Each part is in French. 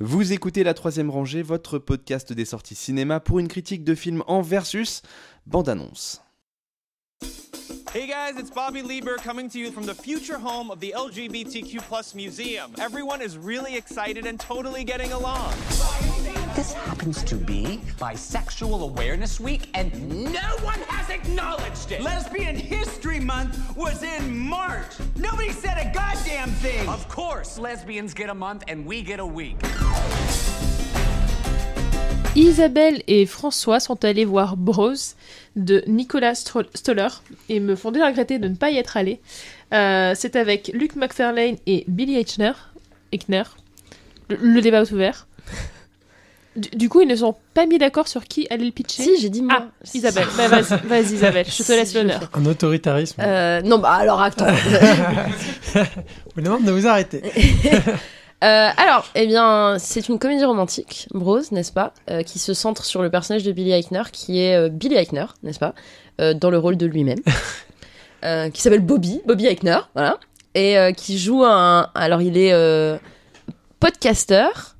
Vous écoutez La Troisième Rangée, votre podcast des sorties cinéma pour une critique de film en versus bande-annonce. Hey guys, it's Bobby Lieber coming to you from the future home of the LGBTQ+ museum. Everyone is really excited and totally getting along. This happens to be Bisexual Awareness Week, and no one has acknowledged it. Lesbian History Month was in March. Nobody said a goddamn thing. Of course, lesbians get a month and we get a week. Isabelle et François sont allés voir Bros de Nicholas Stoller et me font déjà regretter de ne pas y être allés. C'est avec Luke McFarlane et Billy Eichner. Le débat est ouvert. Du coup, ils ne sont pas mis d'accord sur qui allait le pitcher. Si, j'ai dit moi. Ah, Isabelle. Bah, vas-y, Isabelle, je te laisse l'honneur. Un autoritarisme. Non, bah alors attends. On demande de vous arrêter. Alors, eh bien, c'est une comédie romantique, Bros, n'est-ce pas, qui se centre sur le personnage de Billy Eichner, qui est Billy Eichner, n'est-ce pas, dans le rôle de lui-même, qui s'appelle Bobby Eichner, voilà, et qui joue un... Alors, il est podcasteur,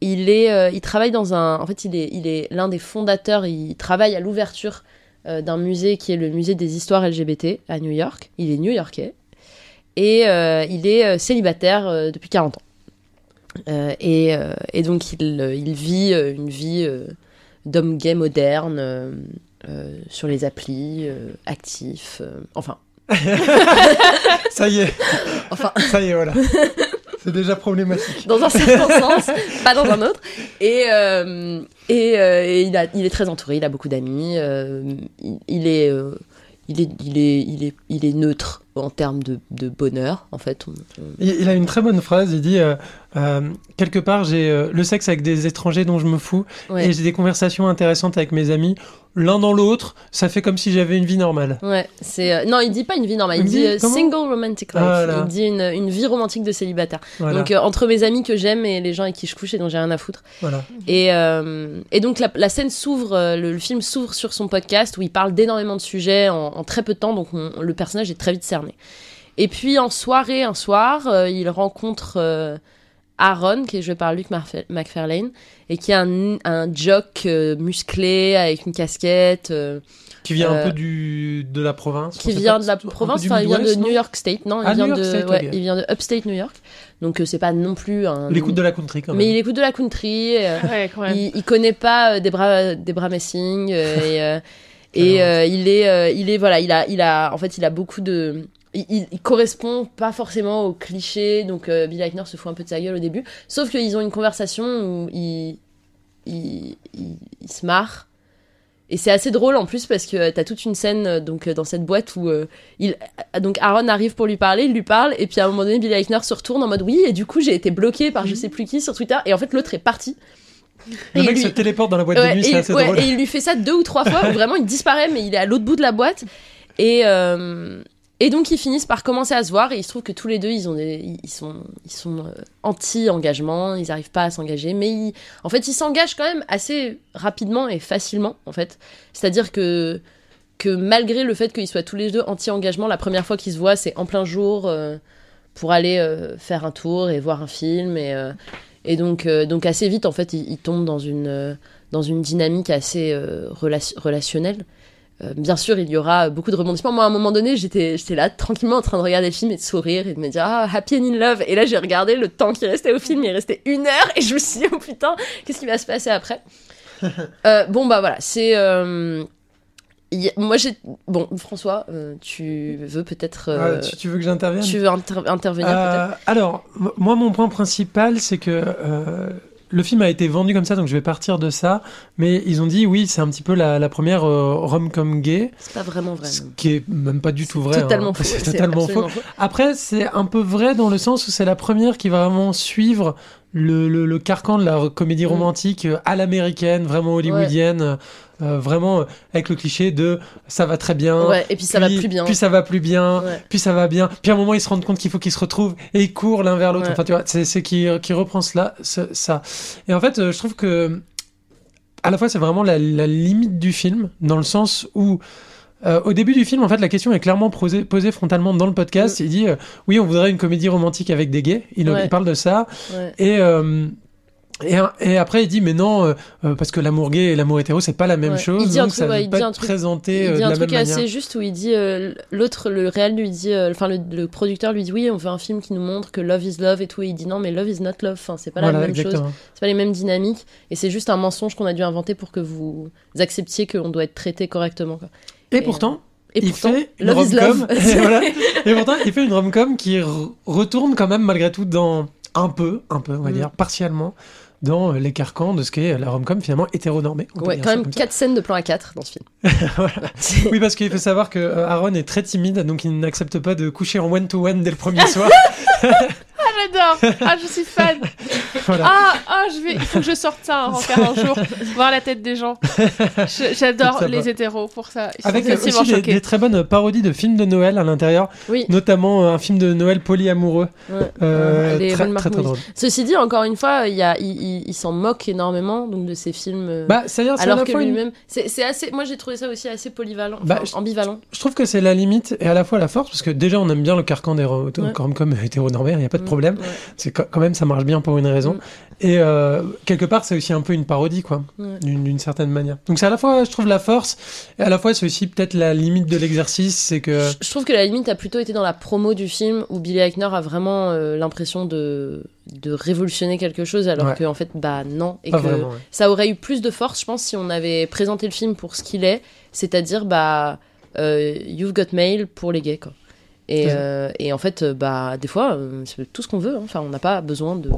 il travaille dans un... En fait, il est l'un des fondateurs, il travaille à l'ouverture d'un musée qui est le musée des histoires LGBT à New York. Il est new-yorkais, et il est célibataire depuis 40 ans. Et donc il vit une vie d'homme gay moderne sur les applis, actif, enfin. Ça y est. Enfin. Ça y est, voilà. C'est déjà problématique. Dans un certain sens, pas dans un autre. Et il est très entouré, il a beaucoup d'amis. Il est neutre en termes de bonheur, en fait. Il a une très bonne phrase, il dit quelque part, j'ai le sexe avec des étrangers dont je me fous, ouais. Et j'ai des conversations intéressantes avec mes amis, l'un dans l'autre, ça fait comme si j'avais une vie normale. Ouais, c'est... Non, il dit pas une vie normale, il dit single romantic life, voilà. Il dit une vie romantique de célibataire. Voilà. Donc entre mes amis que j'aime et les gens avec qui je couche et dont j'ai rien à foutre. Voilà. Et donc la scène s'ouvre, le film s'ouvre sur son podcast où il parle d'énormément de sujets en très peu de temps, donc le personnage est très vite cerné. Et puis en soirée, un soir, il rencontre Aaron, qui est joué par Luke McFarlane, et qui est un jock musclé avec une casquette. Qui vient un peu de la province. Qui vient de la province, enfin il vient de New York State, non, il vient de Upstate New York. Donc c'est pas non plus un... Il écoute de la country quand même. Mais il écoute de la country, ouais, quand même. Il connaît pas Debra Messing, et il est voilà, il a en fait il a beaucoup de... Il correspond pas forcément aux clichés, donc Billy Eichner se fout un peu de sa gueule au début, sauf qu'ils ont une conversation où il se marre, et c'est assez drôle en plus parce que t'as toute une scène donc, dans cette boîte où donc Aaron arrive pour lui parler, il lui parle, et puis à un moment donné Billy Eichner se retourne en mode oui, et du coup j'ai été bloqué par je sais plus qui sur Twitter, et en fait l'autre est parti. Le mec se téléporte dans la boîte de nuit, c'est assez drôle. Et il lui fait ça 2 ou 3 fois, où vraiment il disparaît, mais il est à l'autre bout de la boîte, et donc ils finissent par commencer à se voir, et il se trouve que tous les deux ils sont anti-engagement, ils n'arrivent pas à s'engager, mais en fait ils s'engagent quand même assez rapidement et facilement en fait. C'est-à-dire que malgré le fait qu'ils soient tous les deux anti-engagement, la première fois qu'ils se voient c'est en plein jour pour aller faire un tour et voir un film, et donc assez vite en fait ils tombent dans une dynamique assez relationnelle. Bien sûr, il y aura beaucoup de rebondissements. Moi, à un moment donné, j'étais là, tranquillement, en train de regarder le film et de sourire et de me dire « Ah, happy and in love !» Et là, j'ai regardé le temps qui restait au film, il restait 1 heure, et je me suis dit « Oh putain, qu'est-ce qui va se passer après ?» Bon, bah voilà, c'est... Moi, j'ai... Bon, François, tu veux peut-être... tu veux que j'intervienne ? Tu veux intervenir peut-être ? Alors, moi, mon point principal, c'est que... Le film a été vendu comme ça, donc je vais partir de ça. Mais ils ont dit, oui, c'est un petit peu la première rom-com gay. C'est pas vraiment vrai. Ce qui est même pas du tout vrai. Totalement faux. C'est totalement faux. Après, c'est un peu vrai dans le sens où c'est la première qui va vraiment suivre le carcan de la comédie romantique à l'américaine, vraiment hollywoodienne. Ouais. Vraiment avec le cliché de ça va très bien, ouais, et puis ça va plus bien, puis ça va plus bien, ouais. Puis ça va bien, puis à un moment ils se rendent compte qu'il faut qu'ils se retrouvent et ils courent l'un vers l'autre, ouais. Enfin tu vois, c'est qui reprend ça, et en fait je trouve que à la fois c'est vraiment la limite du film, dans le sens où au début du film en fait la question est clairement posée frontalement dans le podcast, ouais. Il dit oui, on voudrait une comédie romantique avec des gays, il parle de ça, ouais. Et Et après il dit mais non parce que l'amour gay et l'amour hétéro c'est pas la même chose, donc ça va pas être présenté de la même manière. Il dit un truc assez juste où il dit l'autre, le réel lui dit, enfin le producteur lui dit oui on veut un film qui nous montre que love is love et tout, et il dit non mais love is not love, enfin c'est pas la même chose, c'est pas les mêmes dynamiques et c'est juste un mensonge qu'on a dû inventer pour que vous acceptiez qu'on doit être traité correctement quoi. Et pourtant il fait une rom-com et, voilà. Et pourtant il fait une rom-com qui retourne quand même malgré tout dans un peu on va dire partiellement dans les carcans de ce qu'est la rom-com finalement hétéronormée. Ouais, quand même 4 scènes de plan à 4 dans ce film. Voilà. Oui, parce qu'il faut savoir que Aaron est très timide, donc il n'accepte pas de coucher en one-to-one dès le premier soir. Ah, j'adore! Ah, je suis fan! Voilà. Ah, il faut que je sorte ça en faire un jour, voir la tête des gens. J'adore les hétéros pour ça. Avec aussi des très bonnes parodies de films de Noël à l'intérieur, oui. Notamment un film de Noël polyamoureux. Ouais. Très drôle. Ceci dit, encore une fois, il s'en moque énormément donc, de ces films. Bah, c'est-à-dire, alors que lui-même. C'est assez, moi, j'ai trouvé ça aussi assez polyvalent, bah, ambivalent. Je trouve que c'est la limite et à la fois la force, parce que déjà, on aime bien le carcan des rom-com hétéronormés, il n'y a pas de problème. Ouais. C'est quand même ça marche bien pour une raison et quelque part c'est aussi un peu une parodie quoi, d'une certaine manière, donc c'est à la fois je trouve la force et à la fois c'est aussi peut-être la limite de l'exercice, c'est que je trouve que la limite a plutôt été dans la promo du film où Billy Eichner a vraiment l'impression de révolutionner quelque chose alors que en fait bah non, et pas que vraiment, ça aurait eu plus de force je pense si on avait présenté le film pour ce qu'il est, c'est-à-dire bah You've Got Mail pour les gays quoi. Et en fait, bah, des fois, c'est tout ce qu'on veut. Hein. Enfin, on n'a pas besoin de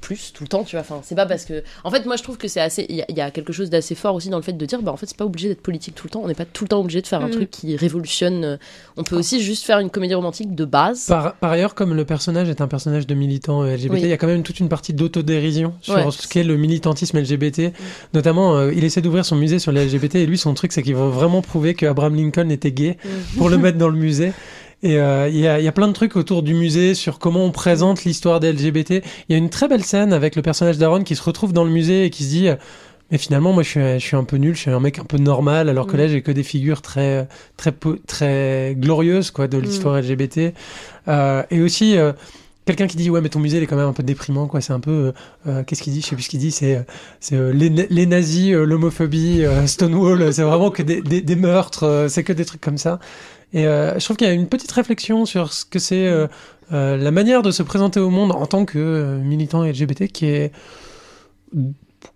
plus tout le temps, tu vois. Enfin, c'est pas parce que. En fait, moi, je trouve que c'est assez. Il y a quelque chose d'assez fort aussi dans le fait de dire, bah, en fait, c'est pas obligé d'être politique tout le temps. On n'est pas tout le temps obligé de faire un truc qui révolutionne. On peut aussi juste faire une comédie romantique de base. Par ailleurs, comme le personnage est un personnage de militant LGBT, il y a quand même toute une partie d'autodérision sur ce qu'est le militantisme LGBT. Notamment, il essaie d'ouvrir son musée sur les LGBT et lui, son truc, c'est qu'il veut vraiment prouver qu'Abraham Lincoln était gay pour le mettre dans le musée. Et il y a plein de trucs autour du musée sur comment on présente l'histoire des LGBT. Il y a une très belle scène avec le personnage d'Aaron qui se retrouve dans le musée et qui se dit mais finalement moi je suis un peu nul, je suis un mec un peu normal alors que là j'ai que des figures très très très glorieuses quoi de l'histoire LGBT. Et aussi quelqu'un qui dit ouais mais ton musée il est quand même un peu déprimant quoi, c'est un peu qu'est-ce qu'il dit, je sais plus ce qu'il dit, c'est les nazis, l'homophobie, Stonewall, c'est vraiment que des meurtres, c'est que des trucs comme ça. Et je trouve qu'il y a une petite réflexion sur ce que c'est la manière de se présenter au monde en tant que militant LGBT qui est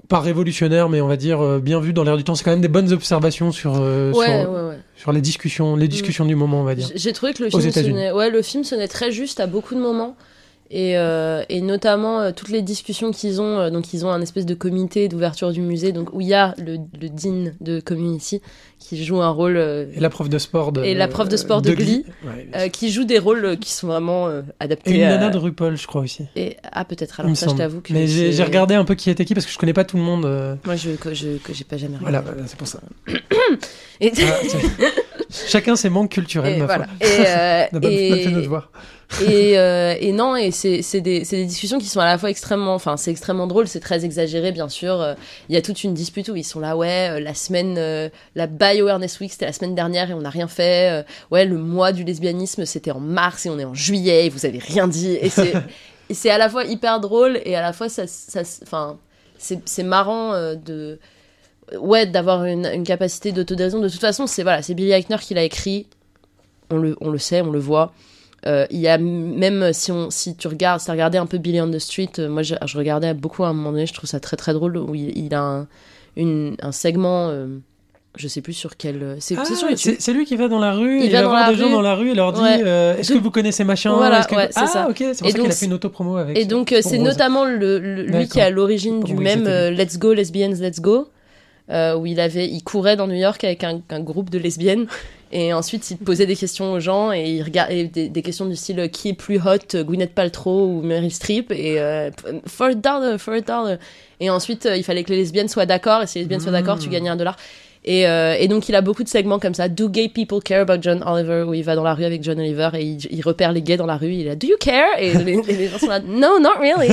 pas révolutionnaire mais on va dire bien vu dans l'air du temps, c'est quand même des bonnes observations sur les discussions du moment on va dire. J'ai trouvé que le film sonnait très juste à beaucoup de moments. Et notamment toutes les discussions qu'ils ont, donc ils ont un espèce de comité d'ouverture du musée, donc où il y a le dean de Community qui joue un rôle et la prof de sport de Glee, qui joue des rôles qui sont vraiment adaptés. Et une nana de RuPaul, je crois aussi. Et peut-être. Alors ça, je t'avoue que. Mais j'ai regardé un peu qui était qui parce que je connais pas tout le monde. Moi, je j'ai pas jamais regardé. Voilà, c'est pour ça. Et... Chacun ses manques culturels. C'est des discussions qui sont à la fois extrêmement, enfin c'est extrêmement drôle, c'est très exagéré bien sûr. Il y a toute une dispute où ils sont là, la semaine, la Bi-Awareness Week c'était la semaine dernière et on n'a rien fait. Le mois du lesbianisme c'était en mars et on est en juillet et vous avez rien dit. Et c'est à la fois hyper drôle et à la fois c'est marrant d'avoir une capacité d'autodérision. De toute façon c'est Billy Eichner qui l'a écrit, on le sait, on le voit. Il y a même si tu regardes un peu Billy on the Street, moi je regardais beaucoup à un moment donné, je trouve ça très très drôle où il a un segment je sais plus sur quel c'est sur YouTube. C'est lui qui va dans la rue, il va voir des gens dans la rue et leur dit est-ce que vous connaissez machin, voilà, c'est ça. OK, c'est pour et ça qu'il a fait une autopromo avec. Et donc c'est notamment lui qui est à l'origine du même Let's Go Lesbians, Let's Go. Où il courait dans New York avec un groupe de lesbiennes et ensuite il posait des questions aux gens et il regardait des questions du style qui est plus hot, Gwyneth Paltrow ou Meryl Streep, et $4 et ensuite il fallait que les lesbiennes soient d'accord et si les lesbiennes soient d'accord tu gagnais $1 et donc il a beaucoup de segments comme ça. Do gay people care about John Oliver, où il va dans la rue avec John Oliver et il repère les gays dans la rue, il est là do you care, et les gens sont là no not really.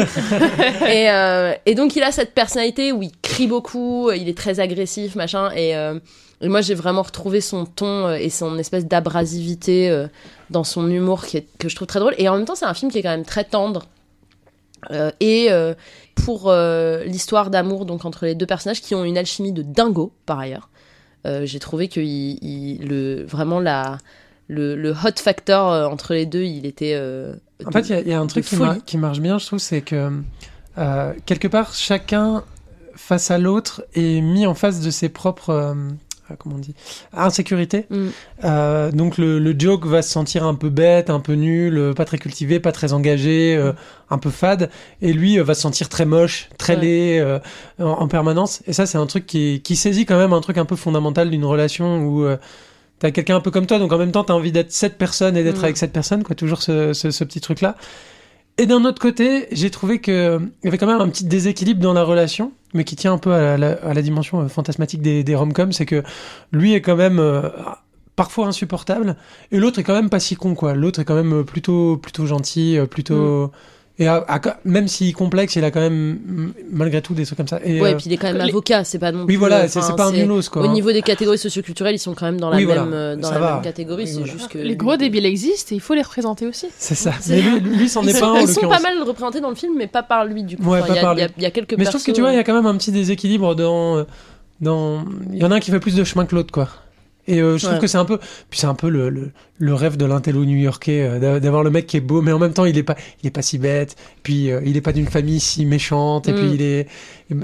Et donc il a cette personnalité où il crie beaucoup, il est très agressif machin, et moi j'ai vraiment retrouvé son ton et son espèce d'abrasivité dans son humour que je trouve très drôle, et en même temps c'est un film qui est quand même très tendre Et pour l'histoire d'amour donc entre les deux personnages qui ont une alchimie de dingo par ailleurs, j'ai trouvé que le hot factor entre les deux il était en fait il y a un truc qui marche bien, je trouve, c'est que quelque part chacun face à l'autre est mis en face de ses propres insécurité. Donc le joke va se sentir un peu bête, un peu nul, pas très cultivé, pas très engagé, un peu fade, et lui va se sentir très moche, très laid en permanence. Et ça c'est un truc qui saisit quand même un truc un peu fondamental d'une relation où t'as quelqu'un un peu comme toi, donc en même temps t'as envie d'être cette personne et d'être avec cette personne, quoi, toujours ce petit truc là. Et d'un autre côté, j'ai trouvé qu'il y avait quand même un petit déséquilibre dans la relation, mais qui tient un peu à la dimension fantasmatique des rom-coms, c'est que lui est quand même parfois insupportable, et l'autre est quand même pas si con, quoi. L'autre est quand même plutôt gentil, plutôt... Et même s'il est complexe, il a quand même malgré tout des trucs comme ça. Et ouais, et puis il est quand même avocat, c'est pas non plus... Oui, voilà, c'est pas un nulos, quoi. Au niveau des catégories socioculturelles, ils sont quand même dans la même catégorie, oui, c'est juste que... Les gros débiles existent et il faut les représenter aussi. C'est ça. Mais lui c'en est pas un, en l'occurrence. Ils sont pas mal représentés dans le film, mais pas par lui, du coup. Ouais, enfin, pas par lui. Il y a quelques personnes... Mais je trouve que, tu vois, il y a quand même un petit déséquilibre dans... Il y en a un qui fait plus de chemin que l'autre, quoi. Et je trouve que c'est un peu... Puis c'est un peu le rêve de l'intello new-yorkais, d'avoir le mec qui est beau, mais en même temps, il est pas si bête, puis il est pas d'une famille si méchante, et puis il est...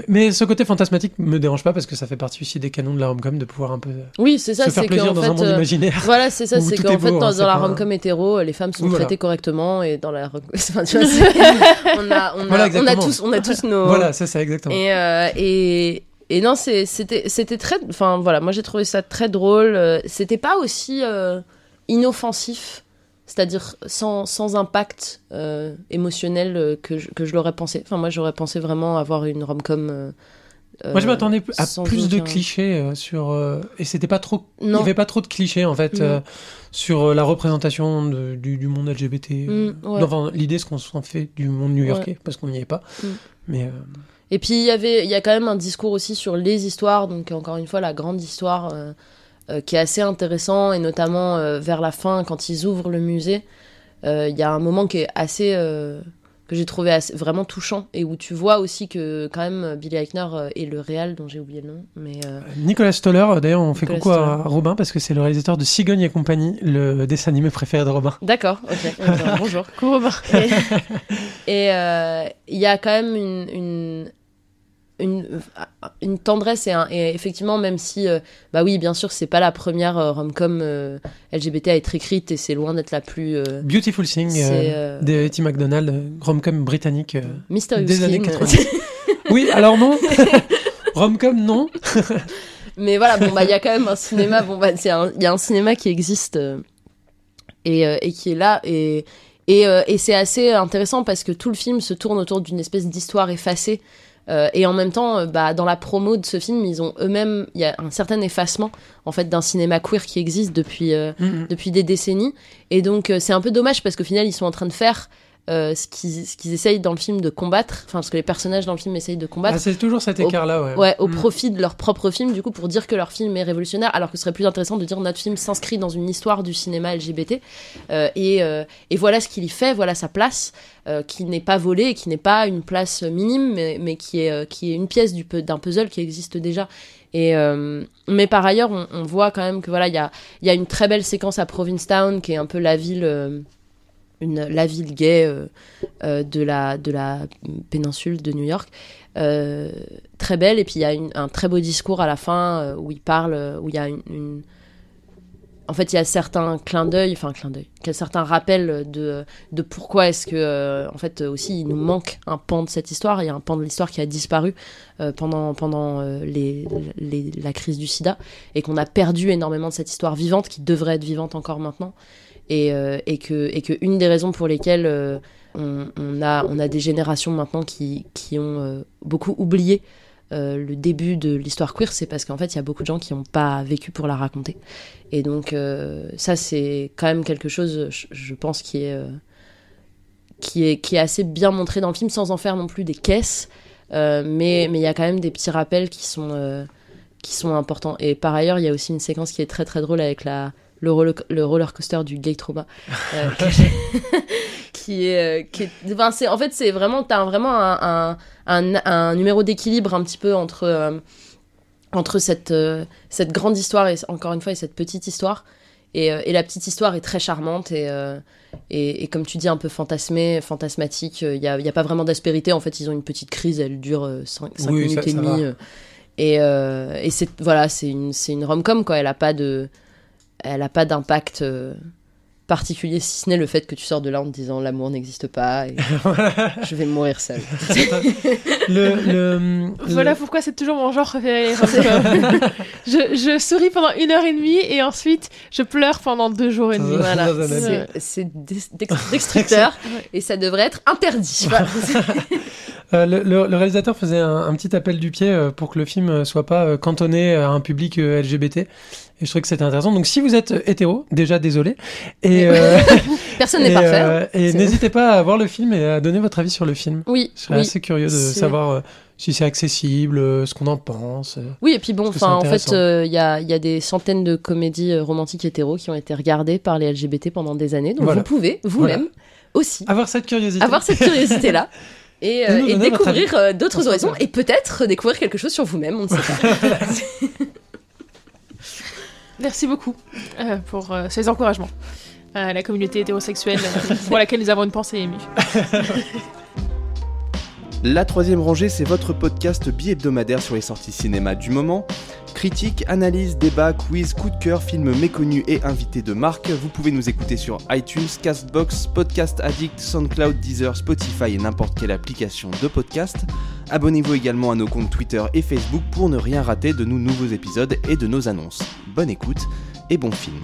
Mais ce côté fantasmatique me dérange pas, parce que ça fait partie aussi des canons de la rom-com, de pouvoir un peu se faire plaisir dans un monde imaginaire. Voilà, c'est ça, c'est qu'en fait, dans la rom-com hétéro, les femmes sont traitées correctement, et dans la... Enfin, tu vois, on a tous nos... Voilà, c'est ça, exactement. Et non, c'était très... Enfin, voilà, moi j'ai trouvé ça très drôle. C'était pas aussi inoffensif, c'est-à-dire sans impact émotionnel que je l'aurais pensé. Enfin, moi j'aurais pensé vraiment avoir une rom-com... moi je m'attendais à plus de clichés et c'était pas trop... Il y avait pas trop de clichés, en fait, sur la représentation du monde LGBT. Enfin, l'idée, c'est qu'on s'en fait du monde new-yorkais, parce qu'on n'y est pas. Mais... Et puis il y a quand même un discours aussi sur les histoires, donc encore une fois la grande histoire qui est assez intéressant, et notamment vers la fin quand ils ouvrent le musée, il y a un moment qui est assez que j'ai trouvé vraiment touchant, et où tu vois aussi que quand même Billy Eichner et le réal dont j'ai oublié le nom, mais Nicholas Stoller, d'ailleurs on fait coucou à Robin parce que c'est le réalisateur de Cigogne et compagnie, le dessin animé préféré de Robin. D'accord, ok. Bonjour, coucou Robin. Et il y a quand même une tendresse et effectivement, même si bah oui, bien sûr, c'est pas la première rom-com LGBT à être écrite, et c'est loin d'être la plus Beautiful Thing d'Etty MacDonald, rom-com britannique des années 90. Oui, alors non. Rom-com non. Mais voilà, bon bah il y a quand même un cinéma, bon bah il y a un cinéma qui existe et qui est là, et c'est assez intéressant parce que tout le film se tourne autour d'une espèce d'histoire effacée. Et en même temps, dans la promo de ce film, ils ont eux-mêmes, il y a un certain effacement en fait d'un cinéma queer qui existe depuis des décennies. Et donc c'est un peu dommage parce qu'au final, ils sont en train de faire ce qu'ils essayent dans le film de combattre, enfin ce que les personnages dans le film essayent de combattre. Ah, c'est toujours cet écart-là, au profit de leur propre film, du coup, pour dire que leur film est révolutionnaire, alors que ce serait plus intéressant de dire notre film s'inscrit dans une histoire du cinéma LGBT, et voilà ce qu'il y fait, voilà sa place, qui n'est pas volée, et qui n'est pas une place minime, mais qui est une pièce d'un puzzle qui existe déjà. Et mais par ailleurs, on voit quand même que voilà, il y a une très belle séquence à Provincetown, qui est un peu la ville... la ville gay de la péninsule de New York, très belle, et puis il y a un très beau discours à la fin où il parle, où il y a en fait il y a certains clins d'œil, certains rappels de pourquoi est-ce que en fait aussi il nous manque un pan de cette histoire. Il y a un pan de l'histoire qui a disparu pendant la crise du sida, et qu'on a perdu énormément de cette histoire vivante qui devrait être vivante encore maintenant. Et que une des raisons pour lesquelles on a des générations maintenant qui ont beaucoup oublié le début de l'histoire queer, c'est parce qu'en fait il y a beaucoup de gens qui n'ont pas vécu pour la raconter. Et donc ça c'est quand même quelque chose, je pense, qui est assez bien montré dans le film, sans en faire non plus des caisses, mais il y a quand même des petits rappels qui sont importants. Et par ailleurs il y a aussi une séquence qui est très très drôle avec le roller coaster du gay trauma Enfin, c'est, en fait, c'est vraiment, t'as vraiment un numéro d'équilibre un petit peu entre, entre cette grande histoire et, encore une fois, et cette petite histoire. Et la petite histoire est très charmante et comme tu dis, un peu fantasmatique. Il y a pas vraiment d'aspérité. En fait, ils ont une petite crise, elle dure 5 minutes et demie. Et c'est une rom-com, quoi. Elle a pas d'impact particulier, si ce n'est le fait que tu sors de là en te disant l'amour n'existe pas et je vais mourir seule. Voilà pourquoi c'est toujours mon genre préféré. Je souris pendant 1h30 et ensuite je pleure pendant 2 jours et demi. Voilà. C'est destructeur et ça devrait être interdit. Voilà. Le réalisateur faisait un petit appel du pied pour que le film soit pas cantonné à un public LGBT, et je trouvais que c'était intéressant. Donc si vous êtes hétéro, déjà désolé, et personne n'est parfait, et n'hésitez pas à voir le film et à donner votre avis sur le film. Je serais assez curieux de savoir si c'est accessible, ce qu'on en pense. Oui, et puis bon, en fait, il y a des centaines de comédies romantiques hétéro qui ont été regardées par les LGBT pendant des années, donc vous pouvez vous-même aussi avoir cette curiosité-là. Et découvrir d'autres horizons, et peut-être découvrir quelque chose sur vous-même, on ne sait pas. Merci beaucoup pour ces encouragements à la communauté hétérosexuelle pour laquelle nous avons une pensée émue. La Troisième Rangée, c'est votre podcast bi-hebdomadaire sur les sorties cinéma du moment. Critiques, analyses, débats, quiz, coups de cœur, films méconnus et invités de marque. Vous pouvez nous écouter sur iTunes, Castbox, Podcast Addict, Soundcloud, Deezer, Spotify et n'importe quelle application de podcast. Abonnez-vous également à nos comptes Twitter et Facebook pour ne rien rater de nos nouveaux épisodes et de nos annonces. Bonne écoute et bon film.